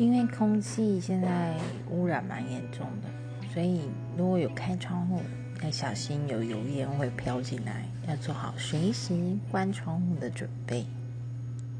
因为空气现在污染蛮严重的，所以如果有开窗户要小心有油烟会飘进来，要做好随时关窗户的准备。